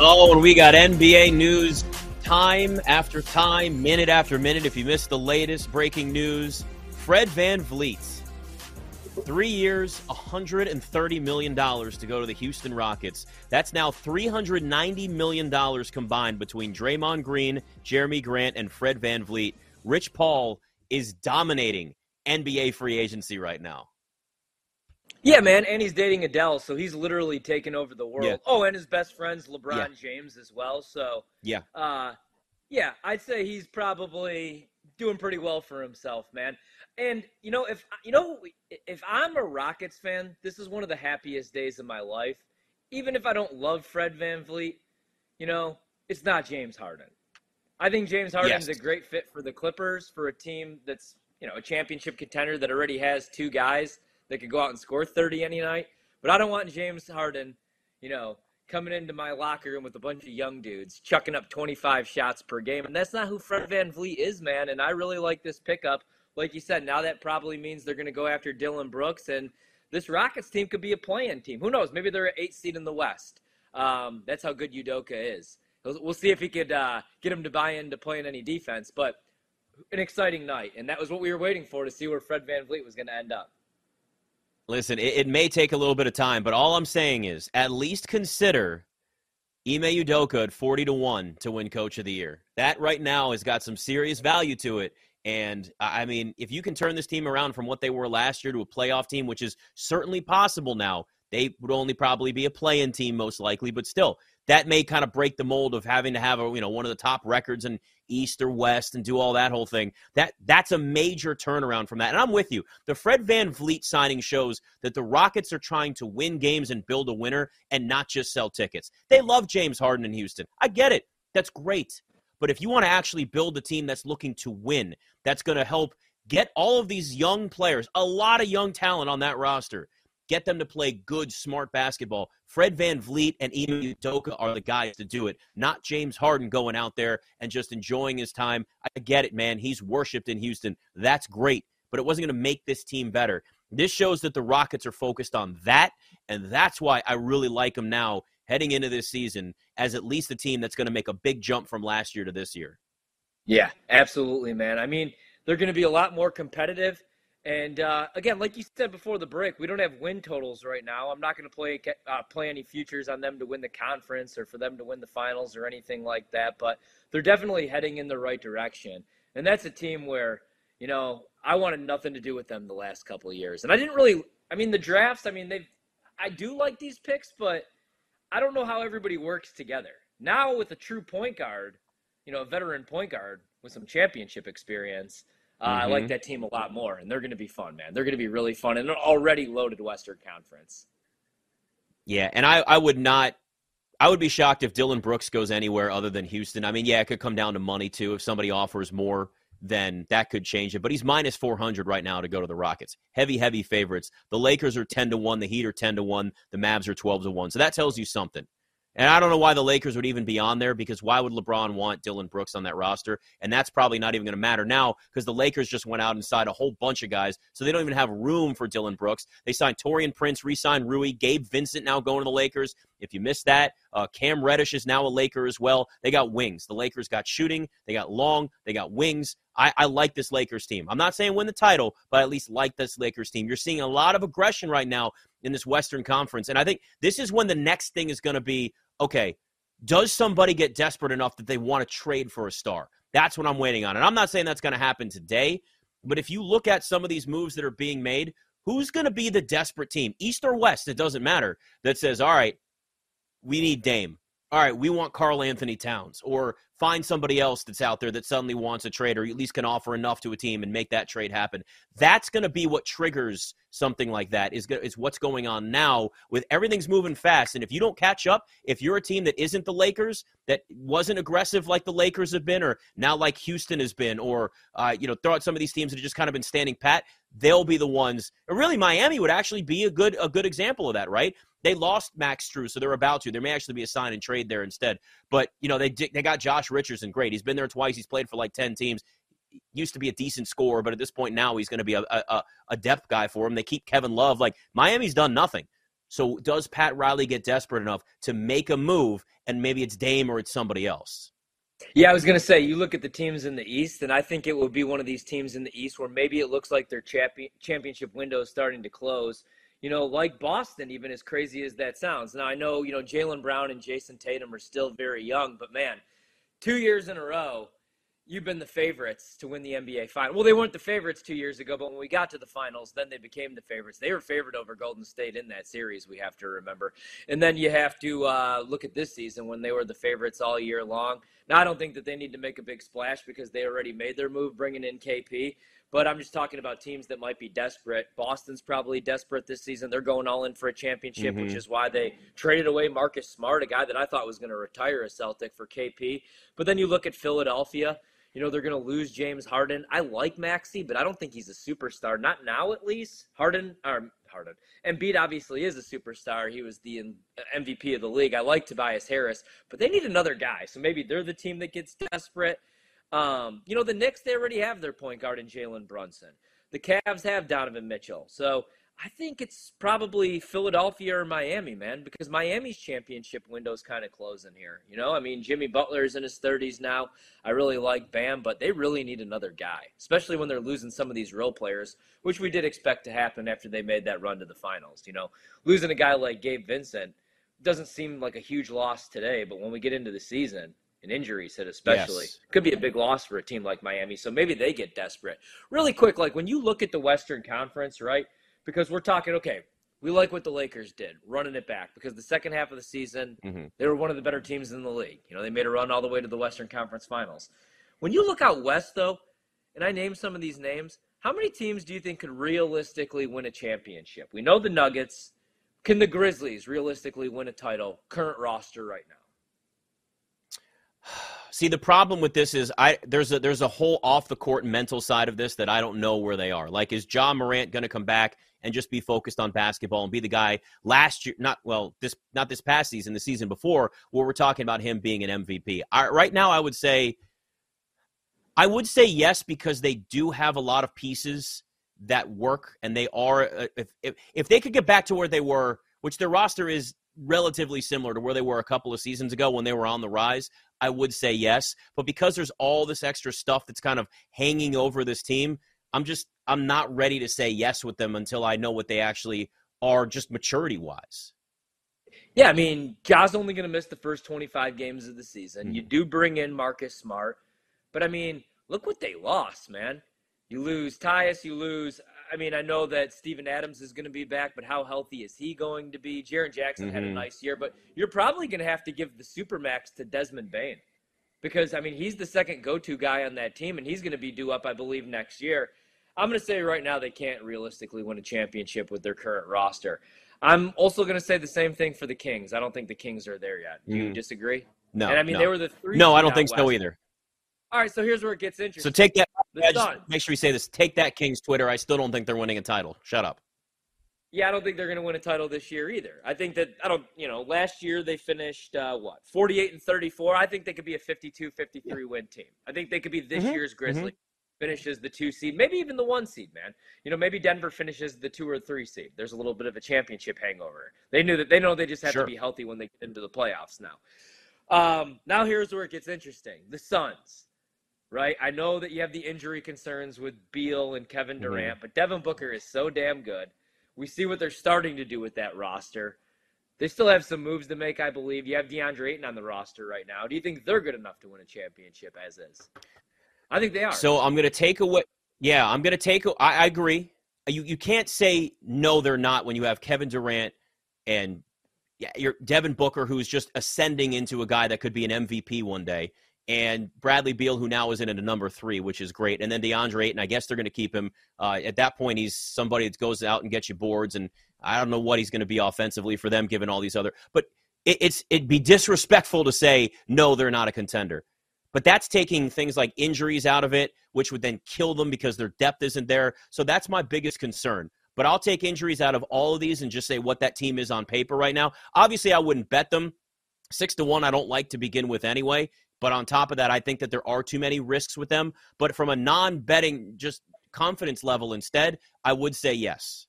Oh, and we got NBA news time after time, minute after minute. If you missed the latest breaking news, Fred VanVleet, 3 years, $130 million to go to the Houston Rockets. That's now $390 million combined between Draymond Green, Jeremy Grant, and Fred VanVleet. Rich Paul is dominating NBA free agency right now. Yeah, man, and he's dating Adele, so he's literally taken over the world. Yeah. Oh, and his best friend's LeBron James as well. So, yeah, I'd say he's probably doing pretty well for himself, man. And if I'm a Rockets fan, this is one of the happiest days of my life. Even if I don't love Fred VanVleet, it's not James Harden. I think James Harden's a great fit for the Clippers, for a team that's a championship contender that already has two guys that could go out and score 30 any night. But I don't want James Harden, coming into my locker room with a bunch of young dudes, chucking up 25 shots per game. And that's not who Fred VanVleet is, man. And I really like this pickup. Like you said, now that probably means they're going to go after Dillon Brooks. And this Rockets team could be a play-in team. Who knows? Maybe they're an 8th seed in the West. That's how good Udoka is. We'll see if he could get him to buy into playing any defense. But an exciting night. And that was what we were waiting for, to see where Fred VanVleet was going to end up. Listen, it may take a little bit of time, but all I'm saying is at least consider Ime Udoka at 40-1 to win Coach of the Year. That right now has got some serious value to it. And, I mean, if you can turn this team around from what they were last year to a playoff team, which is certainly possible now, they would only probably be a play-in team most likely, but still, that may kind of break the mold of having to have one of the top records in East or West and do all that whole thing. That's a major turnaround from that. And I'm with you. The Fred VanVleet signing shows that the Rockets are trying to win games and build a winner and not just sell tickets. They love James Harden in Houston. I get it. That's great. But if you want to actually build a team that's looking to win, that's going to help get all of these young players, a lot of young talent on that roster, get them to play good, smart basketball. Fred VanVleet and Ime Udoka are the guys to do it, not James Harden going out there and just enjoying his time. I get it, man. He's worshipped in Houston. That's great, but it wasn't going to make this team better. This shows that the Rockets are focused on that, and that's why I really like them now heading into this season as at least a team that's going to make a big jump from last year to this year. Yeah, absolutely, man. I mean, they're going to be a lot more competitive. And, again, like you said before the break, we don't have win totals right now. I'm not going to play any futures on them to win the conference or for them to win the finals or anything like that. But they're definitely heading in the right direction. And that's a team where, I wanted nothing to do with them the last couple of years. And I didn't really – I mean, the drafts, I mean, I do like these picks, but I don't know how everybody works together. Now with a true point guard, a veteran point guard with some championship experience – I like that team a lot more, and they're going to be fun, man. They're going to be really fun, and they're already loaded Western Conference. Yeah, and I would be shocked if Dillon Brooks goes anywhere other than Houston. I mean, yeah, it could come down to money, too. If somebody offers more, then that could change it. But he's minus 400 right now to go to the Rockets. Heavy, heavy favorites. The Lakers are 10-1. The Heat are 10-1. The Mavs are 12-1. So that tells you something. And I don't know why the Lakers would even be on there, because why would LeBron want Dillon Brooks on that roster? And that's probably not even going to matter now, because the Lakers just went out and signed a whole bunch of guys, so they don't even have room for Dillon Brooks. They signed Torian Prince, re-signed Rui, Gabe Vincent now going to the Lakers. If you missed that, Cam Reddish is now a Laker as well. They got wings. The Lakers got shooting. They got long. They got wings. I like this Lakers team. I'm not saying win the title, but I at least like this Lakers team. You're seeing a lot of aggression right now in this Western Conference, and I think this is when the next thing is going to be, okay, does somebody get desperate enough that they want to trade for a star? That's what I'm waiting on. And I'm not saying that's going to happen today, but if you look at some of these moves that are being made, who's going to be the desperate team, East or West, it doesn't matter, that says, all right, we need Dame. All right, we want Karl Anthony Towns, or find somebody else that's out there that suddenly wants a trade, or at least can offer enough to a team and make that trade happen. That's going to be what triggers something like that, is what's going on now with everything's moving fast. And if you don't catch up, if you're a team that isn't the Lakers, that wasn't aggressive like the Lakers have been, or now like Houston has been, or, throw out some of these teams that have just kind of been standing pat, they'll be the ones. And really, Miami would actually be a good example of that, right? They lost Max Strus, so they're about to. There may actually be a sign and trade there instead. But, they got Josh Richardson. Great. He's been there twice. He's played for like 10 teams. He used to be a decent scorer, but at this point now he's going to be a depth guy for him. They keep Kevin Love. Like, Miami's done nothing. So does Pat Riley get desperate enough to make a move, and maybe it's Dame or it's somebody else? Yeah, I was going to say, you look at the teams in the East, and I think it will be one of these teams in the East where maybe it looks like their championship window is starting to close. You know, like Boston, even as crazy as that sounds. Now, I know, you know, Jaylen Brown and Jason Tatum are still very young, but, man, 2 years in a row, you've been the favorites to win the NBA Finals. Well, they weren't the favorites 2 years ago, but when we got to the Finals, then they became the favorites. They were favored over Golden State in that series, we have to remember. And then you have to look at this season when they were the favorites all year long. Now, I don't think that they need to make a big splash because they already made their move bringing in KP. But I'm just talking about teams that might be desperate. Boston's probably desperate this season. They're going all in for a championship, which is why they traded away Marcus Smart, a guy that I thought was going to retire a Celtic, for KP. But then you look at Philadelphia. You know, they're going to lose James Harden. I like Maxey, but I don't think he's a superstar. Not now, at least. Embiid obviously is a superstar. He was the MVP of the league. I like Tobias Harris, but they need another guy. So maybe they're the team that gets desperate. You know, the Knicks, they already have their point guard in Jalen Brunson. The Cavs have Donovan Mitchell. So I think it's probably Philadelphia or Miami, man, because Miami's championship window's kind of closing here. You know, I mean, Jimmy Butler's in his 30s now. I really like Bam, but they really need another guy, especially when they're losing some of these role players, which we did expect to happen after they made that run to the finals. You know, losing a guy like Gabe Vincent doesn't seem like a huge loss today, but when we get into the season – and injuries hit especially. Yes. Could be a big loss for a team like Miami, so maybe they get desperate. Really quick, like when you look at the Western Conference, right, because we're talking, okay, we like what the Lakers did, running it back, because the second half of the season, they were one of the better teams in the league. You know, they made a run all the way to the Western Conference Finals. When you look out west, though, and I name some of these names, how many teams do you think could realistically win a championship? We know the Nuggets. Can the Grizzlies realistically win a title, current roster right now? See, the problem with this is there's a whole off-the-court mental side of this that I don't know where they are. Like, is Ja Morant going to come back and just be focused on basketball and be the guy last year, not this past season, the season before, where we're talking about him being an MVP? Right now, I would say yes, because they do have a lot of pieces that work, and they are if they could get back to where they were, which their roster is relatively similar to where they were a couple of seasons ago when they were on the rise, I would say yes. But because there's all this extra stuff that's kind of hanging over this team, I'm not ready to say yes with them until I know what they actually are, just maturity-wise. Yeah, I mean, Ja's only going to miss the first 25 games of the season. You do bring in Marcus Smart. But, I mean, look what they lost, man. You lose Tyus, you lose – I mean, I know that Steven Adams is going to be back, but how healthy is he going to be? Jaren Jackson had a nice year, but you're probably going to have to give the Supermax to Desmond Bane because, I mean, he's the second go-to guy on that team, and he's going to be due up, I believe, next year. I'm going to say right now they can't realistically win a championship with their current roster. I'm also going to say the same thing for the Kings. I don't think the Kings are there yet. Do you disagree? No. And, I mean, they were the three. No, I don't think so either. All right, so here's where it gets interesting. So take that. Make sure you say this. Take that, Kings Twitter. I still don't think they're winning a title. Shut up. Yeah, I don't think they're going to win a title this year either. I think that last year they finished 48-34. I think they could be a 52-53 win team. I think they could be this year's Grizzlies. Finishes the 2 seed, maybe even the 1 seed, man. You know, maybe Denver finishes the 2 or 3 seed. There's a little bit of a championship hangover. They just have to be healthy when they get into the playoffs now. Now here's where it gets interesting. The Suns. Right, I know that you have the injury concerns with Beal and Kevin Durant, but Devin Booker is so damn good. We see what they're starting to do with that roster. They still have some moves to make, I believe. You have DeAndre Ayton on the roster right now. Do you think they're good enough to win a championship as is? I think they are. So I'm going to take away – yeah, I'm going to take – I agree. You can't say no, they're not when you have Kevin Durant and your Devin Booker, who is just ascending into a guy that could be an MVP one day. And Bradley Beal, who now is in at a number 3, which is great. And then DeAndre Ayton, I guess they're going to keep him. At that point, he's somebody that goes out and gets you boards, and I don't know what he's going to be offensively for them, given all these other. But it'd be disrespectful to say, no, they're not a contender. But that's taking things like injuries out of it, which would then kill them because their depth isn't there. So that's my biggest concern. But I'll take injuries out of all of these and just say what that team is on paper right now. Obviously, I wouldn't bet them. 6-1, I don't like to begin with anyway. But on top of that, I think that there are too many risks with them. But from a non-betting, just confidence level instead, I would say yes.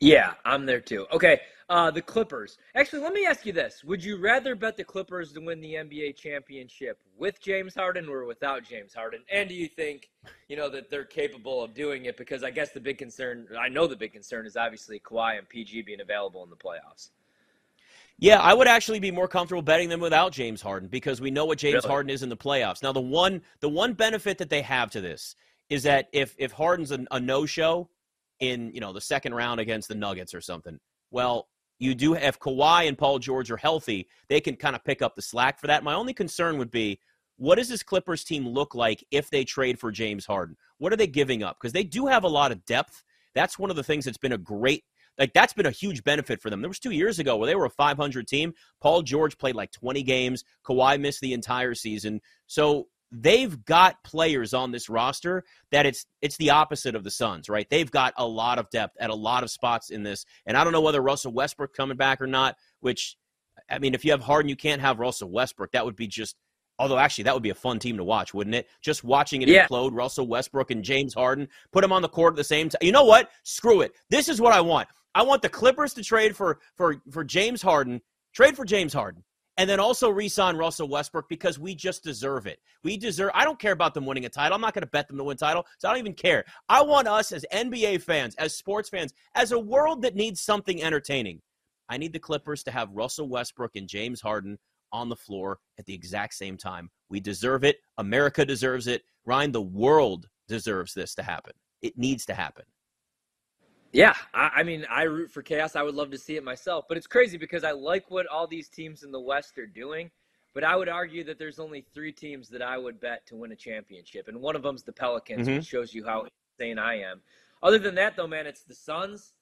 Yeah, I'm there too. Okay, the Clippers. Actually, let me ask you this. Would you rather bet the Clippers to win the NBA championship with James Harden or without James Harden? And do you think, you know, that they're capable of doing it? Because I guess the big concern, I know the big concern is obviously Kawhi and PG being available in the playoffs. Yeah, I would actually be more comfortable betting them without James Harden because we know what James Harden is in the playoffs. Now, the one benefit that they have to this is that if Harden's a no-show in, you know, the second round against the Nuggets or something, well, you do have Kawhi and Paul George are healthy, they can kind of pick up the slack for that. My only concern would be, what does this Clippers team look like if they trade for James Harden? What are they giving up? Because they do have a lot of depth. That's one of the things that's been a great – like, that's been a huge benefit for them. There was 2 years ago where they were a 500 team. Paul George played like 20 games. Kawhi missed the entire season. So they've got players on this roster that it's the opposite of the Suns, right? They've got a lot of depth at a lot of spots in this. And I don't know whether Russell Westbrook coming back or not, which, I mean, if you have Harden, you can't have Russell Westbrook. That would be just – although, actually, that would be a fun team to watch, wouldn't it? Just watching it implode, Russell Westbrook and James Harden, put them on the court at the same time. You know what? Screw it. This is what I want. I want the Clippers to trade for James Harden, and then also re-sign Russell Westbrook because we just deserve it. I don't care about them winning a title. I'm not going to bet them to win a title, so I don't even care. I want us as NBA fans, as sports fans, as a world that needs something entertaining. I need the Clippers to have Russell Westbrook and James Harden on the floor at the exact same time. We deserve it. America deserves it. Ryan, the world deserves this to happen. It needs to happen. Yeah, I mean, I root for chaos. I would love to see it myself. But it's crazy because I like what all these teams in the West are doing. But I would argue that there's only three teams that I would bet to win a championship. And one of them's the Pelicans, which shows you how insane I am. Other than that, though, man, it's the Suns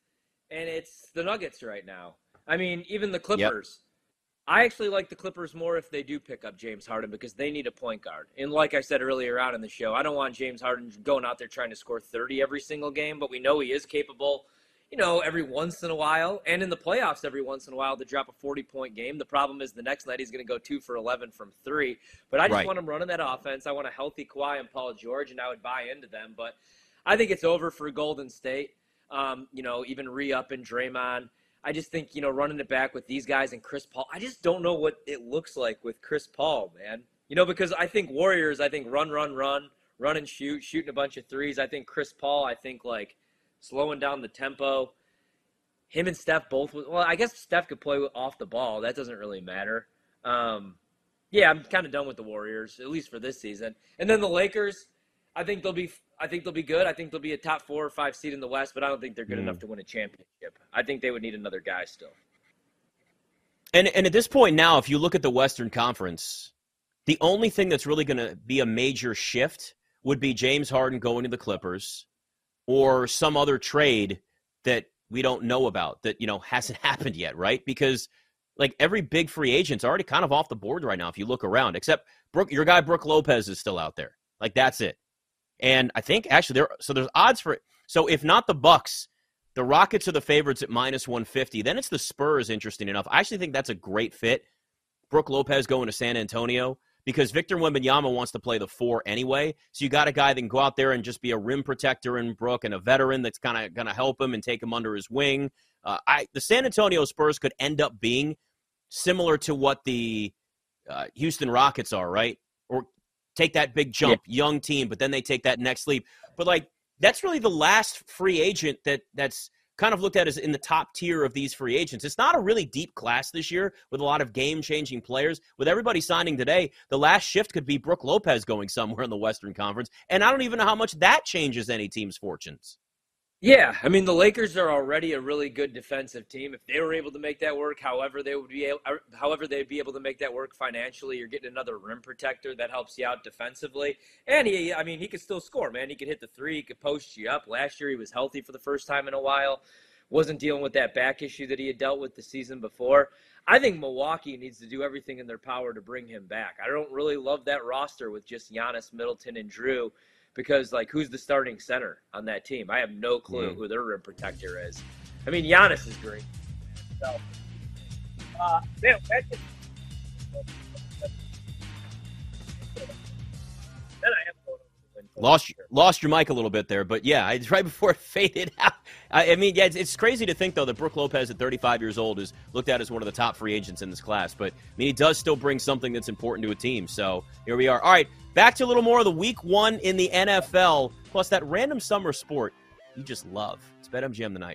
and it's the Nuggets right now. I mean, even the Clippers. Yep. I actually like the Clippers more if they do pick up James Harden because they need a point guard. And like I said earlier on in the show, I don't want James Harden going out there trying to score 30 every single game. But we know he is capable, you know, every once in a while, and in the playoffs every once in a while to drop a 40-point game. The problem is the next night he's going to go 2 for 11 from three. But I just want him running that offense. I want a healthy Kawhi and Paul George, and I would buy into them. But I think it's over for Golden State, you know, even re-upping Draymond. I just think, you know, running it back with these guys and Chris Paul, I just don't know what it looks like with Chris Paul, man. You know, because I think Warriors, I think run and shoot, shooting a bunch of threes. I think Chris Paul, I think, like, slowing down the tempo. Him and Steph both. Well, I guess Steph could play off the ball. That doesn't really matter. Yeah, I'm kind of done with the Warriors, at least for this season. And then the Lakers, I think they'll be good. I think they'll be a top 4 or 5 seed in the West, but I don't think they're good enough to win a championship. I think they would need another guy still. And at this point now, if you look at the Western Conference, the only thing that's really going to be a major shift would be James Harden going to the Clippers, or some other trade that we don't know about that, you know, hasn't happened yet, right? Because, like, every big free agent's already kind of off the board right now if you look around, except Brooke Lopez is still out there. Like, that's it. And I think, actually, there's odds for it. So if not the Bucks, the Rockets are the favorites at -150. Then it's the Spurs, interesting enough. I actually think that's a great fit. Brooke Lopez going to San Antonio, because Victor Wembanyama wants to play the 4 anyway. So you got a guy that can go out there and just be a rim protector in Brooke, and a veteran that's kind of going to help him and take him under his wing. The San Antonio Spurs could end up being similar to what the Houston Rockets are, right? Or take that big jump, young team, but then they take that next leap. But, like, that's really the last free agent that's kind of looked at as in the top tier of these free agents. It's not a really deep class this year with a lot of game-changing players. With everybody signing today, the last shift could be Brooke Lopez going somewhere in the Western Conference, and I don't even know how much that changes any team's fortunes. Yeah, I mean, the Lakers are already a really good defensive team. If they were able to make that work, however they'd be able to make that work financially, you're getting another rim protector that helps you out defensively. And he could still score, man. He could hit the three. He could post you up. Last year he was healthy for the first time in a while. Wasn't dealing with that back issue that he had dealt with the season before. I think Milwaukee needs to do everything in their power to bring him back. I don't really love that roster with just Giannis, Middleton, and Drew. Because, like, who's the starting center on that team? I have no clue who their rim protector is. I mean, Giannis is great. So, man, lost your mic a little bit there, but yeah, right before it faded out, I mean, yeah, it's crazy to think, though, that Brooke Lopez at 35 years old is looked at as one of the top free agents in this class. But, I mean, he does still bring something that's important to a team. So, here we are. All right, back to a little more of the week one in the NFL, plus that random summer sport you just love. It's BetMGM tonight.